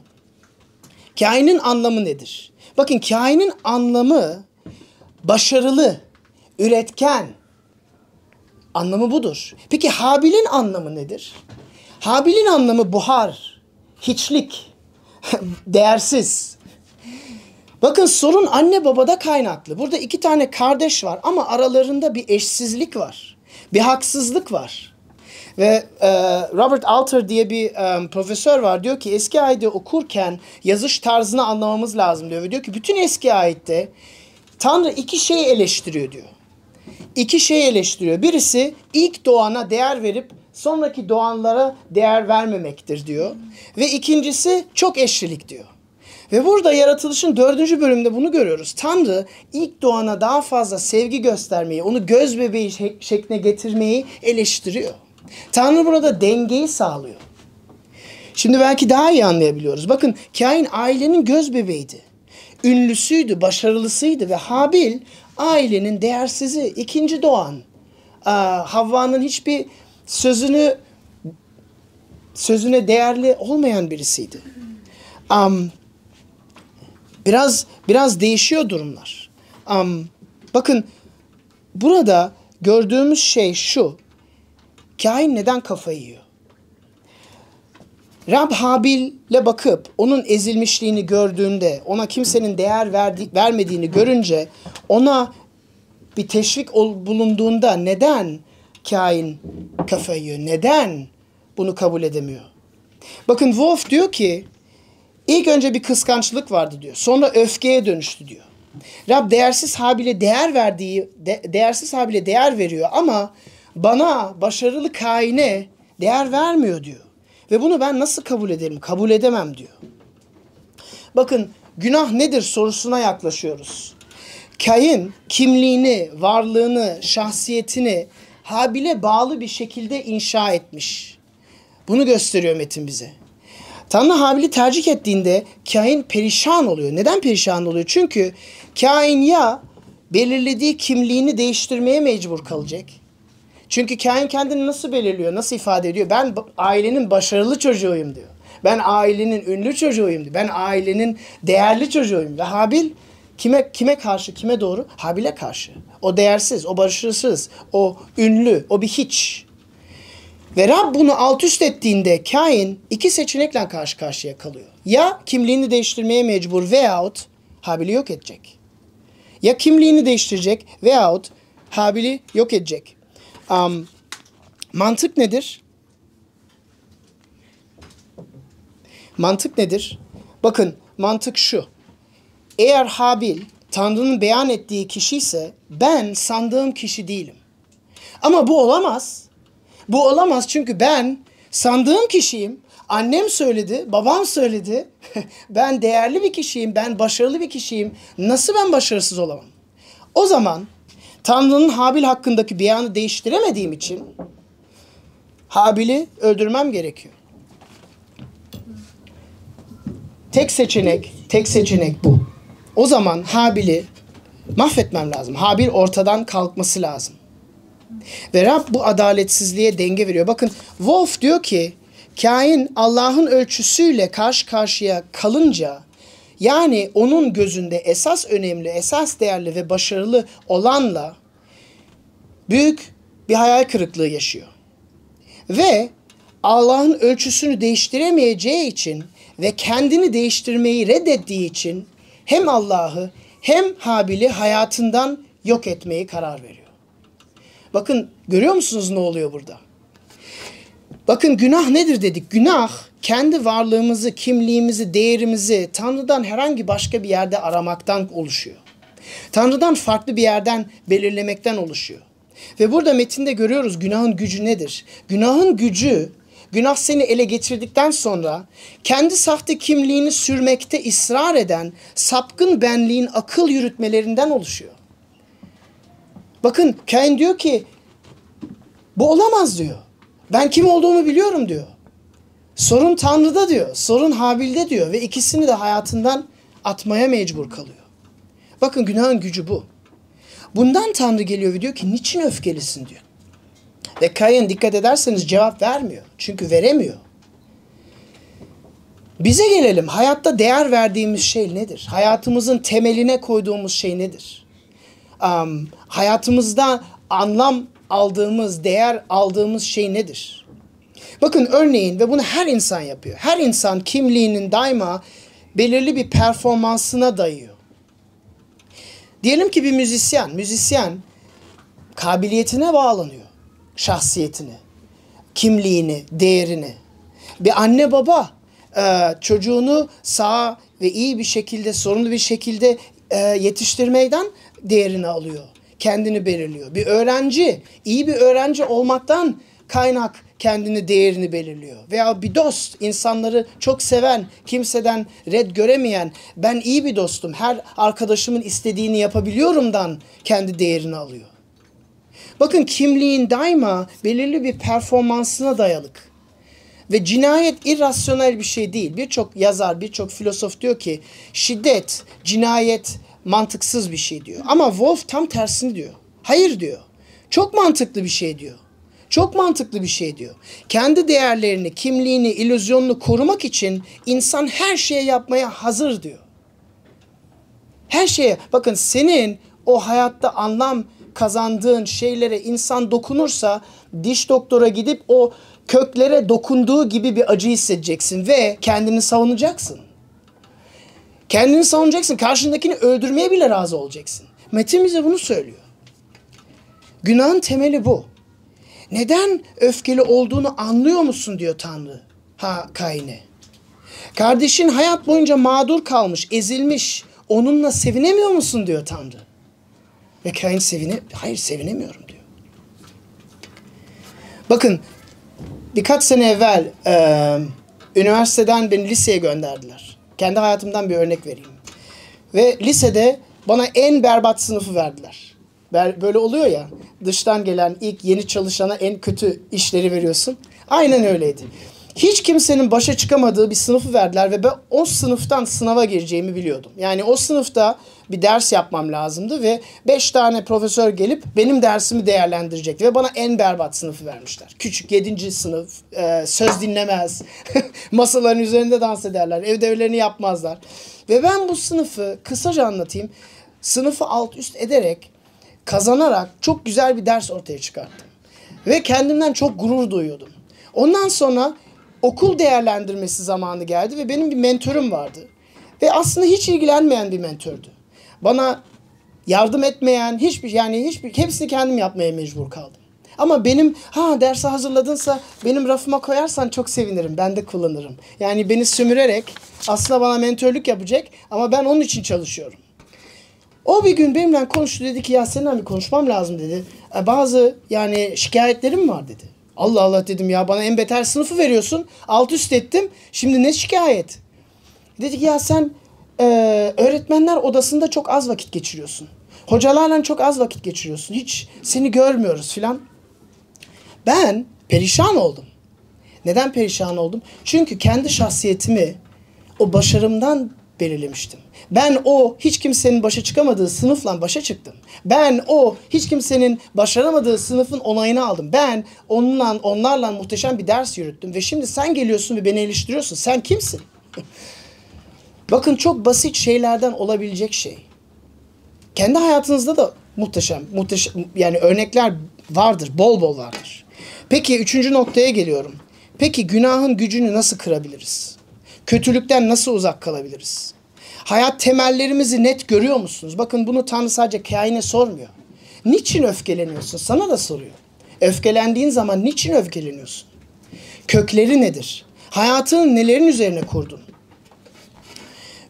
Kain'in anlamı nedir? Bakın Kain'in anlamı başarılı, üretken. Anlamı budur. Peki Habil'in anlamı nedir? Habil'in anlamı buhar, hiçlik, değersiz. Bakın sorun anne babada kaynaklı. Burada iki tane kardeş var ama aralarında bir eşsizlik var. Bir haksızlık var. Ve e, Robert Alter diye bir e, profesör var. Diyor ki eski ayeti okurken yazış tarzını anlamamız lazım diyor. Ve diyor ki bütün eski ayette Tanrı iki şeyi eleştiriyor diyor. İki şeyi eleştiriyor. Birisi ilk doğana değer verip sonraki doğanlara değer vermemektir diyor. Ve ikincisi çok eşlilik diyor. Ve burada yaratılışın dördüncü bölümünde bunu görüyoruz. Tanrı ilk doğana daha fazla sevgi göstermeyi, onu göz bebeği şekline getirmeyi eleştiriyor. Tanrı burada dengeyi sağlıyor. Şimdi belki daha iyi anlayabiliyoruz. Bakın Kain ailenin göz bebeğiydi. Ünlüsüydü, başarılısıydı ve Habil ailenin değersizi, ikinci doğan. Havva'nın hiçbir sözünü sözüne değerli olmayan birisiydi. Um, Biraz biraz değişiyor durumlar. Um, bakın burada gördüğümüz şey şu. Kain neden kafayı yiyor? Rab Habil'e bakıp onun ezilmişliğini gördüğünde, ona kimsenin değer verdi, vermediğini görünce, ona bir teşvik ol, bulunduğunda neden Kain kafayı yiyor? Neden bunu kabul edemiyor? Bakın Wolf diyor ki, İlk önce bir kıskançlık vardı diyor. Sonra öfkeye dönüştü diyor. Rab değersiz Habil'e değer verdiği, de, değersiz Habil'e değer veriyor ama bana başarılı Kain'e değer vermiyor diyor. Ve bunu ben nasıl kabul ederim? Kabul edemem diyor. Bakın günah nedir sorusuna yaklaşıyoruz. Kain kimliğini, varlığını, şahsiyetini Habil'e bağlı bir şekilde inşa etmiş. Bunu gösteriyor metin bize. Tanrı Habil'i tercih ettiğinde Kain perişan oluyor. Neden perişan oluyor? Çünkü Kain ya belirlediği kimliğini değiştirmeye mecbur kalacak. Çünkü Kain kendini nasıl belirliyor, nasıl ifade ediyor? Ben ailenin başarılı çocuğuyum diyor. Ben ailenin ünlü çocuğuyum diyor. Ben ailenin değerli çocuğuyum. Ve Habil kime kime karşı, kime doğru? Habil'e karşı. O değersiz, o başarısız, o ünlü, o bir hiç. Ve Rab bunu alt üst ettiğinde Kain iki seçenekle karşı karşıya kalıyor. Ya kimliğini değiştirmeye mecbur veyahut Habil'i yok edecek. Ya kimliğini değiştirecek veyahut Habil'i yok edecek. Um, mantık nedir? Mantık nedir? Bakın mantık şu. Eğer Habil Tanrı'nın beyan ettiği kişi ise ben sandığım kişi değilim. Ama bu olamaz. Bu olamaz çünkü ben sandığım kişiyim Annem söyledi, babam söyledi. Ben değerli bir kişiyim, ben başarılı bir kişiyim. Nasıl ben başarısız olamam? O zaman Tanrı'nın Habil hakkındaki beyanı değiştiremediğim için Habil'i öldürmem gerekiyor. Tek seçenek, tek seçenek bu. O zaman Habil'i mahvetmem lazım. Habil ortadan kalkması lazım. Ve Rab bu adaletsizliğe denge veriyor. Bakın Wolf diyor ki, kain Allah'ın ölçüsüyle karşı karşıya kalınca, yani onun gözünde esas önemli, esas değerli ve başarılı olanla büyük bir hayal kırıklığı yaşıyor. Ve Allah'ın ölçüsünü değiştiremeyeceği için ve kendini değiştirmeyi reddettiği için hem Allah'ı hem Habil'i hayatından yok etmeyi karar veriyor. Bakın görüyor musunuz ne oluyor burada? Bakın günah nedir dedik? Günah kendi varlığımızı, kimliğimizi, değerimizi Tanrı'dan herhangi başka bir yerde aramaktan oluşuyor. Tanrı'dan farklı bir yerden belirlemekten oluşuyor. Ve burada metinde görüyoruz günahın gücü nedir? Günahın gücü, günah seni ele geçirdikten sonra kendi sahte kimliğini sürmekte ısrar eden sapkın benliğin akıl yürütmelerinden oluşuyor. Bakın Cain diyor ki bu olamaz diyor. Ben kim olduğumu biliyorum diyor. Sorun Tanrı'da diyor. Sorun Habil'de diyor. Ve ikisini de hayatından atmaya mecbur kalıyor. Bakın günahın gücü bu. Bundan Tanrı geliyor ve diyor ki niçin öfkelisin diyor. Ve Cain dikkat ederseniz cevap vermiyor. Çünkü veremiyor. Bize gelelim. Hayatta değer verdiğimiz şey nedir? Hayatımızın temeline koyduğumuz şey nedir? Um, hayatımızda anlam aldığımız, değer aldığımız şey nedir? Bakın örneğin ve bunu her insan yapıyor. Her insan kimliğinin daima belirli bir performansına dayıyor. Diyelim ki bir müzisyen, müzisyen kabiliyetine bağlanıyor. Şahsiyetine, kimliğini, değerini. Bir anne baba çocuğunu sağ ve iyi bir şekilde, sorumlu bir şekilde yetiştirmeyden değerini alıyor. Kendini belirliyor. Bir öğrenci, iyi bir öğrenci olmaktan kaynak kendini, değerini belirliyor. Veya bir dost, insanları çok seven, kimseden red göremeyen, ben iyi bir dostum, her arkadaşımın istediğini yapabiliyorumdan kendi değerini alıyor. Bakın kimliğin daima belirli bir performansına dayalık. Ve cinayet irrasyonel bir şey değil. Birçok yazar, birçok filozof diyor ki şiddet, cinayet mantıksız bir şey diyor. Ama Wolf tam tersini diyor. Hayır diyor. Çok mantıklı bir şey diyor. Çok mantıklı bir şey diyor. Kendi değerlerini, kimliğini, illüzyonunu korumak için insan her şeye yapmaya hazır diyor. Her şeye. Bakın senin o hayatta anlam kazandığın şeylere insan dokunursa diş doktora gidip o köklere dokunduğu gibi bir acı hissedeceksin ve kendini savunacaksın. Kendini savunacaksın. Karşındakini öldürmeye bile razı olacaksın. Metin bize bunu söylüyor. Günahın temeli bu. Neden öfkeli olduğunu anlıyor musun diyor Tanrı ha Kain'e. Kardeşin hayat boyunca mağdur kalmış, ezilmiş. Onunla sevinemiyor musun diyor Tanrı. Ve Kain sevine, hayır sevinemiyorum diyor. Bakın birkaç sene evvel e, üniversiteden beni liseye gönderdiler. Kendi hayatımdan bir örnek vereyim. Ve lisede bana en berbat sınıfı verdiler. Böyle oluyor ya, dıştan gelen ilk yeni çalışana en kötü işleri veriyorsun. Aynen öyleydi. Hiç kimsenin başa çıkamadığı bir sınıfı verdiler ve ben o sınıftan sınava gireceğimi biliyordum. Yani o sınıfta bir ders yapmam lazımdı ve beş tane profesör gelip benim dersimi değerlendirecekti. Ve bana en berbat sınıfı vermişler. Küçük, yedinci sınıf, e, söz dinlemez, masaların üzerinde dans ederler, ev ödevlerini yapmazlar. Ve ben bu sınıfı, kısaca anlatayım, sınıfı alt üst ederek, kazanarak çok güzel bir ders ortaya çıkarttım. Ve kendimden çok gurur duyuyordum. Ondan sonra okul değerlendirmesi zamanı geldi ve benim bir mentörüm vardı. Ve aslında hiç ilgilenmeyen bir mentördü. Bana yardım etmeyen, hiçbir yani hiçbir hepsini kendim yapmaya mecbur kaldım. Ama benim ha derse hazırladınsa benim rafıma koyarsan çok sevinirim, ben de kullanırım. Yani beni sömürerek aslında bana mentörlük yapacak ama ben onun için çalışıyorum. O bir gün benimle konuştu, dedi ki ya seninle bir konuşmam lazım dedi. Bazı yani şikayetlerim var dedi. Allah Allah dedim ya, bana en beter sınıfı veriyorsun. Alt üst ettim. Şimdi ne şikayet? Dedi ki ya sen e, öğretmenler odasında çok az vakit geçiriyorsun. Hocalarla çok az vakit geçiriyorsun. Hiç seni görmüyoruz filan. Ben perişan oldum. Neden perişan oldum? Çünkü kendi şahsiyetimi o başarımdan belirlemiştim. Ben o hiç kimsenin başa çıkamadığı sınıfla başa çıktım. Ben o hiç kimsenin başaramadığı sınıfın onayını aldım. Ben onunla, onlarla muhteşem bir ders yürüttüm. Ve şimdi sen geliyorsun ve beni eleştiriyorsun. Sen kimsin? Bakın, çok basit şeylerden olabilecek şey. Kendi hayatınızda da muhteşem, muhteşem yani örnekler vardır. Bol bol vardır. Peki üçüncü noktaya geliyorum. Peki günahın gücünü nasıl kırabiliriz? Kötülükten nasıl uzak kalabiliriz? Hayat temellerimizi net görüyor musunuz? Bakın, bunu Tanrı sadece kaine sormuyor. Niçin öfkeleniyorsun? Sana da soruyor. Öfkelendiğin zaman niçin öfkeleniyorsun? Kökleri nedir? Hayatını nelerin üzerine kurdun?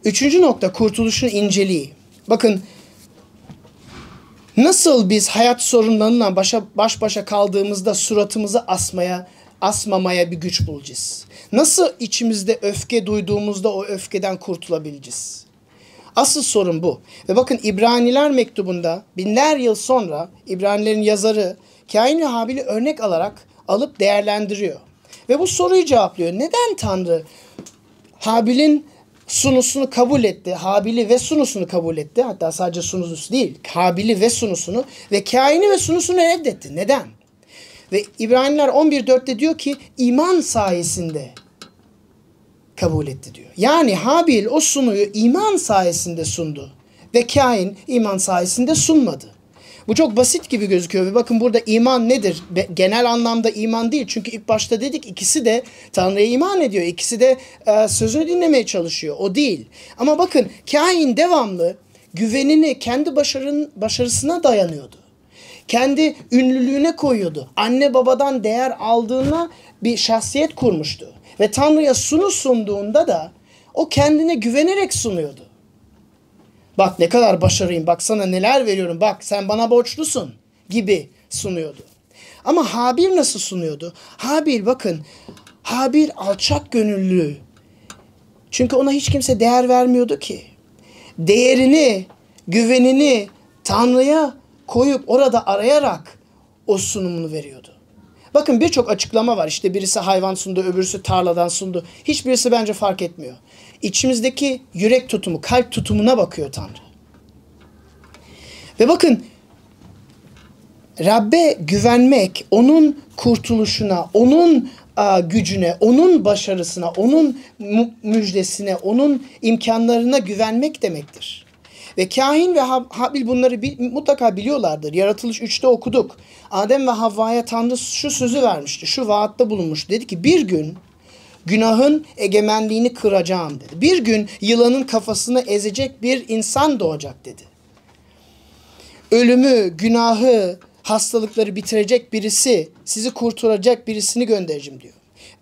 Üçüncü nokta, kurtuluşun inceliği. Bakın, nasıl biz hayat sorunlarıyla başa, baş başa kaldığımızda suratımızı asmaya, asmamaya bir güç bulacağız? Nasıl içimizde öfke duyduğumuzda o öfkeden kurtulabileceğiz? Asıl sorun bu. Ve bakın, İbraniler mektubunda binler yıl sonra İbranilerin yazarı Kain ve Habil'i örnek alarak alıp değerlendiriyor. Ve bu soruyu cevaplıyor. Neden Tanrı Habil'in sunusunu kabul etti? Habil'i ve sunusunu kabul etti. Hatta sadece sunusu değil, Habil'i ve sunusunu ve Kain'i ve sunusunu reddetti. Neden? Ve İbraniler on bir dörtte diyor ki iman sayesinde kabul etti diyor. Yani Habil o sunuyu iman sayesinde sundu ve Kain iman sayesinde sunmadı. Bu çok basit gibi gözüküyor ve bakın, burada iman nedir? Genel anlamda iman değil, çünkü ilk başta dedik ikisi de Tanrı'ya iman ediyor. İkisi de e, sözünü dinlemeye çalışıyor. O değil. Ama bakın, Kain devamlı güvenini kendi başarın, başarısına dayanıyordu. Kendi ünlülüğüne koyuyordu. Anne babadan değer aldığına bir şahsiyet kurmuştu. Ve Tanrı'ya sunu sunduğunda da o kendine güvenerek sunuyordu. Bak ne kadar başarıyım, bak sana neler veriyorum, bak sen bana borçlusun gibi sunuyordu. Ama Habil nasıl sunuyordu? Habil, bakın, Habil alçak gönüllü. Çünkü ona hiç kimse değer vermiyordu ki. Değerini, güvenini Tanrı'ya koyup orada arayarak o sunumunu veriyordu. Bakın, birçok açıklama var. İşte birisi hayvan sundu, öbürsü tarladan sundu. Hiçbirisi bence fark etmiyor. İçimizdeki yürek tutumu, kalp tutumuna bakıyor Tanrı. Ve bakın, Rabbe güvenmek, onun kurtuluşuna, onun a, gücüne, onun başarısına, onun müjdesine, onun imkanlarına güvenmek demektir. Ve Kain ve Habil bunları bi mutlaka biliyorlardır. Yaratılış üçte okuduk. Adem ve Havva'ya Tanrı şu sözü vermişti. Şu vaatta bulunmuştu. Dedi ki bir gün günahın egemenliğini kıracağım dedi. Bir gün yılanın kafasını ezecek bir insan doğacak dedi. Ölümü, günahı, hastalıkları bitirecek birisi, sizi kurtaracak birisini göndereceğim diyor.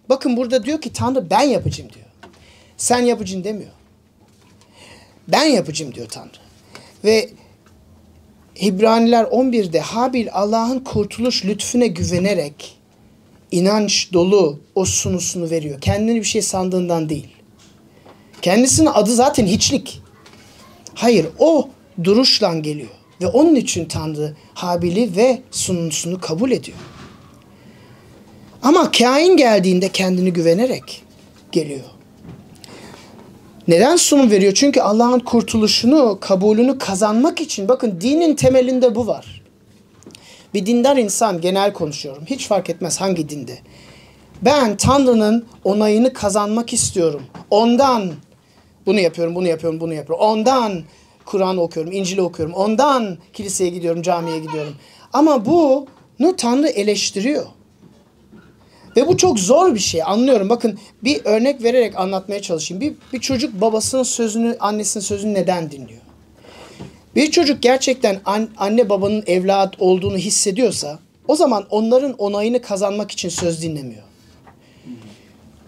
Bakın, burada diyor ki Tanrı ben yapacağım diyor. Sen yapacağım demiyor. Ben yapacağım diyor Tanrı. Ve İbraniler on birde Habil Allah'ın kurtuluş lütfüne güvenerek inanç dolu o sunusunu veriyor. Kendini bir şey sandığından değil. Kendisinin adı zaten hiçlik. Hayır, o duruşla geliyor. Ve onun için Tanrı Habil'i ve sunusunu kabul ediyor. Ama Kain geldiğinde kendini güvenerek geliyor. Neden sunum veriyor? Çünkü Allah'ın kurtuluşunu, kabulünü kazanmak için. Bakın, dinin temelinde bu var. Bir dindar insan, genel konuşuyorum, hiç fark etmez hangi dinde. Ben Tanrı'nın onayını kazanmak istiyorum. Ondan bunu yapıyorum, bunu yapıyorum, bunu yapıyorum. Ondan Kur'an'ı okuyorum, İncil'i okuyorum. Ondan kiliseye gidiyorum, camiye gidiyorum. Ama bunu Tanrı eleştiriyor. Ve bu çok zor bir şey, anlıyorum. Bakın, bir örnek vererek anlatmaya çalışayım. Bir, bir çocuk babasının sözünü, annesinin sözünü neden dinliyor? Bir çocuk gerçekten an, anne babanın evlat olduğunu hissediyorsa o zaman onların onayını kazanmak için söz dinlemiyor.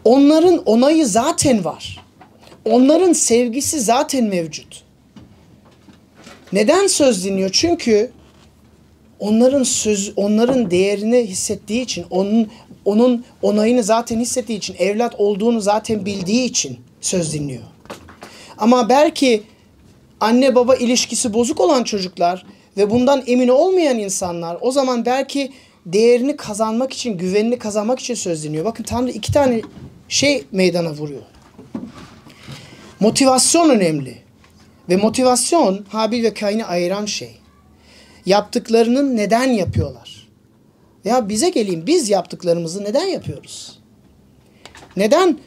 Onların onayı zaten var. Onların sevgisi zaten mevcut. Neden söz dinliyor? Çünkü onların söz, onların değerini hissettiği için, onun onun onayını zaten hissettiği için, evlat olduğunu zaten bildiği için söz dinliyor. Ama belki anne baba ilişkisi bozuk olan çocuklar ve bundan emin olmayan insanlar, o zaman belki değerini kazanmak için, güvenini kazanmak için söz dinliyor. Bakın Tanrı iki tane şey meydana vuruyor. Motivasyon önemli. Ve motivasyon Habil ve Kain'i ayıran şey. Yaptıklarının neden yapıyorlar? Ya bize geleyim, biz yaptıklarımızı neden yapıyoruz? Neden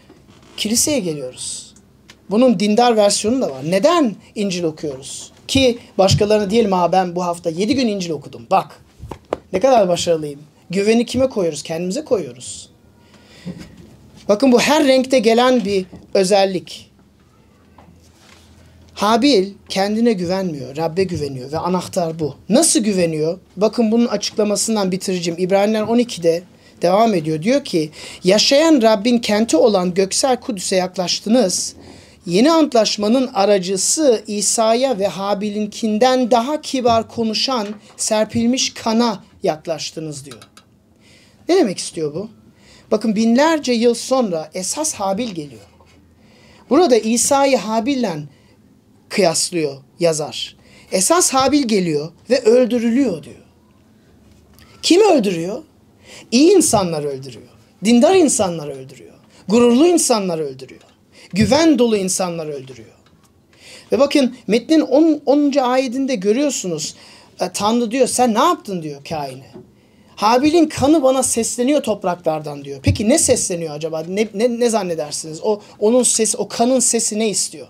kiliseye geliyoruz? Bunun dindar versiyonu da var. Neden İncil okuyoruz? Ki başkalarına diyelim, ha ben bu hafta yedi gün İncil okudum. Bak ne kadar başarılıyım. Güveni kime koyuyoruz? Kendimize koyuyoruz. Bakın bu her renkte gelen bir özellik. Habil kendine güvenmiyor, Rabbe güveniyor ve anahtar bu. Nasıl güveniyor? Bakın bunun açıklamasından bitireceğim. İbraniler on ikide devam ediyor. Diyor ki, yaşayan Rabbin kenti olan Göksel Kudüs'e yaklaştınız. Yeni antlaşmanın aracısı İsa'ya ve Habil'inkinden daha kibar konuşan serpilmiş kana yaklaştınız diyor. Ne demek istiyor bu? Bakın binlerce yıl sonra esas Habil geliyor. Burada İsa'yı Habil'le kıyaslıyor yazar. Esas Habil geliyor ve öldürülüyor diyor. Kim öldürüyor? İyi insanlar öldürüyor. Dindar insanlar öldürüyor. Gururlu insanlar öldürüyor. Güven dolu insanlar öldürüyor. Ve bakın metnin onuncu ayetinde görüyorsunuz. Tanrı diyor, sen ne yaptın diyor Kain'e. Habil'in kanı bana sesleniyor topraklardan diyor. Peki ne sesleniyor acaba? Ne, ne, ne zannedersiniz? O onun sesi, o kanın sesi ne istiyor?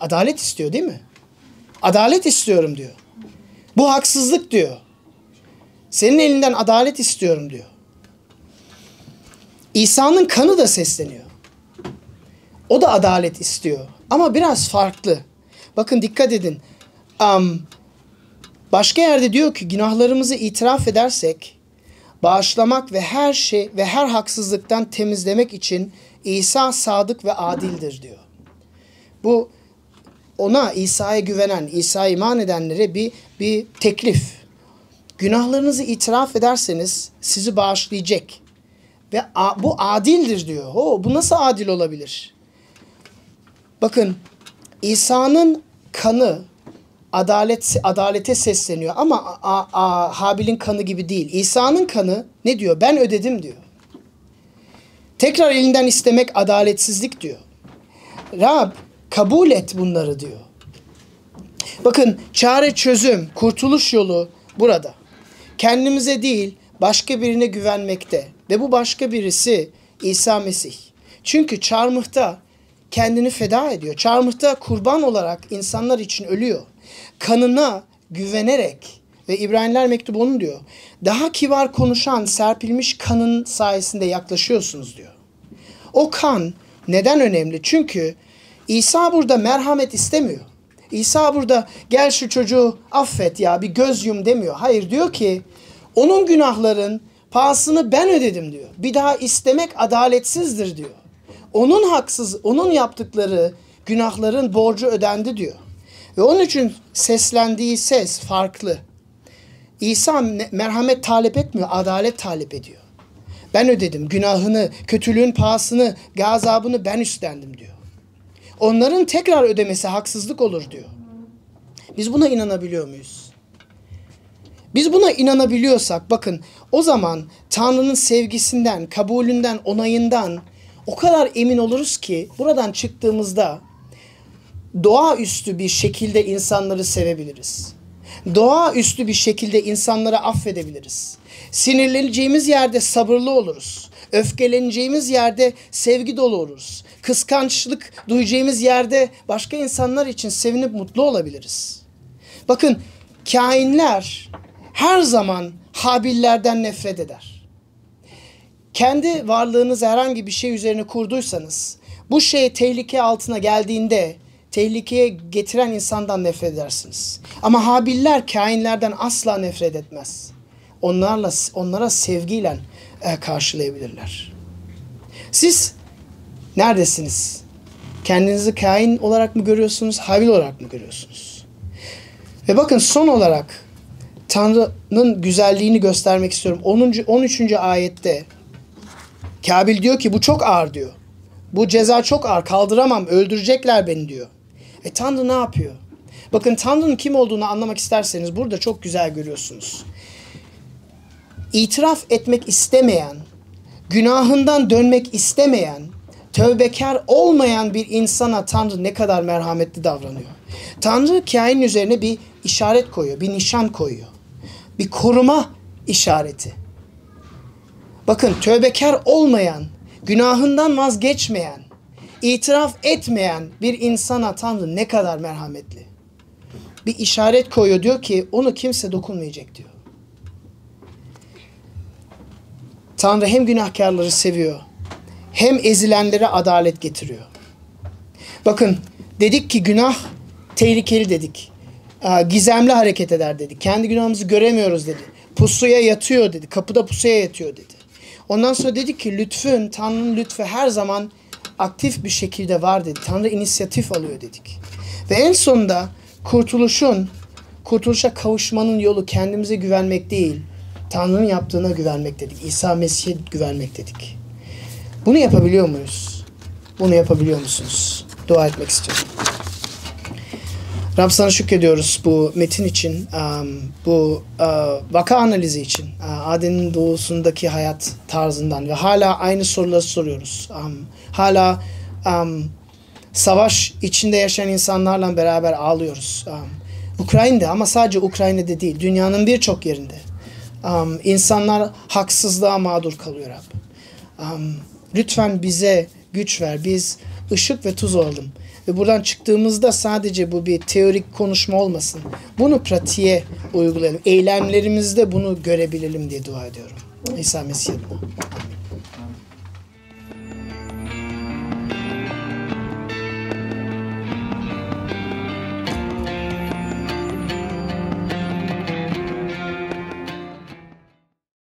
Adalet istiyor değil mi? Adalet istiyorum diyor. Bu haksızlık diyor. Senin elinden adalet istiyorum diyor. İsa'nın kanı da sesleniyor. O da adalet istiyor. Ama biraz farklı. Bakın dikkat edin. Um, başka yerde diyor ki günahlarımızı itiraf edersek bağışlamak ve her şey ve her haksızlıktan temizlemek için İsa sadık ve adildir diyor. Bu ona, İsa'ya güvenen, İsa'ya iman edenlere bir, bir teklif. Günahlarınızı itiraf ederseniz sizi bağışlayacak. Ve a, bu adildir diyor. O, bu nasıl adil olabilir? Bakın İsa'nın kanı adalet, adalete sesleniyor ama a, a, Habil'in kanı gibi değil. İsa'nın kanı ne diyor? Ben ödedim diyor. Tekrar elinden istemek adaletsizlik diyor. Rab, kabul et bunları diyor. Bakın çare, çözüm, kurtuluş yolu burada. Kendimize değil, başka birine güvenmekte. Ve bu başka birisi İsa Mesih. Çünkü çarmıhta kendini feda ediyor. Çarmıhta kurban olarak insanlar için ölüyor. Kanına güvenerek ve İbraniler mektubu onu diyor. Daha kibar konuşan serpilmiş kanın sayesinde yaklaşıyorsunuz diyor. O kan neden önemli? Çünkü İsa burada merhamet istemiyor. İsa burada gel şu çocuğu affet ya bir göz yum demiyor. Hayır diyor ki onun günahların pahasını ben ödedim diyor. Bir daha istemek adaletsizdir diyor. Onun haksız, onun yaptıkları günahların borcu ödendi diyor. Ve onun için seslendiği ses farklı. İsa merhamet talep etmiyor, adalet talep ediyor. Ben ödedim günahını, kötülüğün pahasını, gazabını ben üstlendim diyor. Onların tekrar ödemesi haksızlık olur diyor. Biz buna inanabiliyor muyuz? Biz buna inanabiliyorsak bakın o zaman Tanrı'nın sevgisinden, kabulünden, onayından o kadar emin oluruz ki buradan çıktığımızda doğaüstü bir şekilde insanları sevebiliriz. Doğaüstü bir şekilde insanları affedebiliriz. Sinirleneceğimiz yerde sabırlı oluruz. Öfkeleneceğimiz yerde sevgi dolu oluruz. Kıskançlık duyacağımız yerde başka insanlar için sevinip mutlu olabiliriz. Bakın kainler her zaman Habillerden nefret eder. Kendi varlığınızı herhangi bir şey üzerine kurduysanız bu şey tehlike altına geldiğinde tehlikeye getiren insandan nefret edersiniz. Ama Habiller kainlerden asla nefret etmez. Onlarla, onlara sevgiyle karşılayabilirler. Siz neredesiniz? Kendinizi Kain olarak mı görüyorsunuz? Habil olarak mı görüyorsunuz? Ve bakın son olarak Tanrı'nın güzelliğini göstermek istiyorum. on. on üçüncü ayette Kabil diyor ki bu çok ağır diyor. Bu ceza çok ağır, kaldıramam, öldürecekler beni diyor. E Tanrı ne yapıyor? Bakın Tanrı'nın kim olduğunu anlamak isterseniz burada çok güzel görüyorsunuz. İtiraf etmek istemeyen, günahından dönmek istemeyen, tövbekar olmayan bir insana Tanrı ne kadar merhametli davranıyor. Tanrı kainin üzerine bir işaret koyuyor, bir nişan koyuyor. Bir koruma işareti. Bakın tövbekar olmayan, günahından vazgeçmeyen, itiraf etmeyen bir insana Tanrı ne kadar merhametli. Bir işaret koyuyor, diyor ki onu kimse dokunmayacak diyor. Tanrı hem günahkarları seviyor, hem ezilenlere adalet getiriyor. Bakın dedik ki günah tehlikeli dedik. Gizemli hareket eder dedi. Kendi günahımızı göremiyoruz dedi. Pusuya yatıyor dedi. Kapıda pusuya yatıyor dedi. Ondan sonra dedik ki lütfün, Tanrı'nın lütfu her zaman aktif bir şekilde var dedi. Tanrı inisiyatif alıyor dedik. Ve en sonunda kurtuluşun, kurtuluşa kavuşmanın yolu kendimize güvenmek değil, Tanrı'nın yaptığına güvenmek dedik. İsa Mesih'e güvenmek dedik. Bunu yapabiliyor muyuz? Bunu yapabiliyor musunuz? Dua etmek istiyorum. Rab sana şükrediyoruz bu metin için, bu vaka analizi için, Aden'in doğusundaki hayat tarzından ve hala aynı soruları soruyoruz. Hala savaş içinde yaşayan insanlarla beraber ağlıyoruz. Ukrayna'da ama sadece Ukrayna'da değil, dünyanın birçok yerinde. İnsanlar haksızlığa mağdur kalıyor Rab. Lütfen bize güç ver, biz ışık ve tuz olalım. Ve buradan çıktığımızda sadece bu bir teorik konuşma olmasın. Bunu pratiğe uygulayalım. Eylemlerimizde bunu görebilelim diye dua ediyorum. İsa Mesih'e.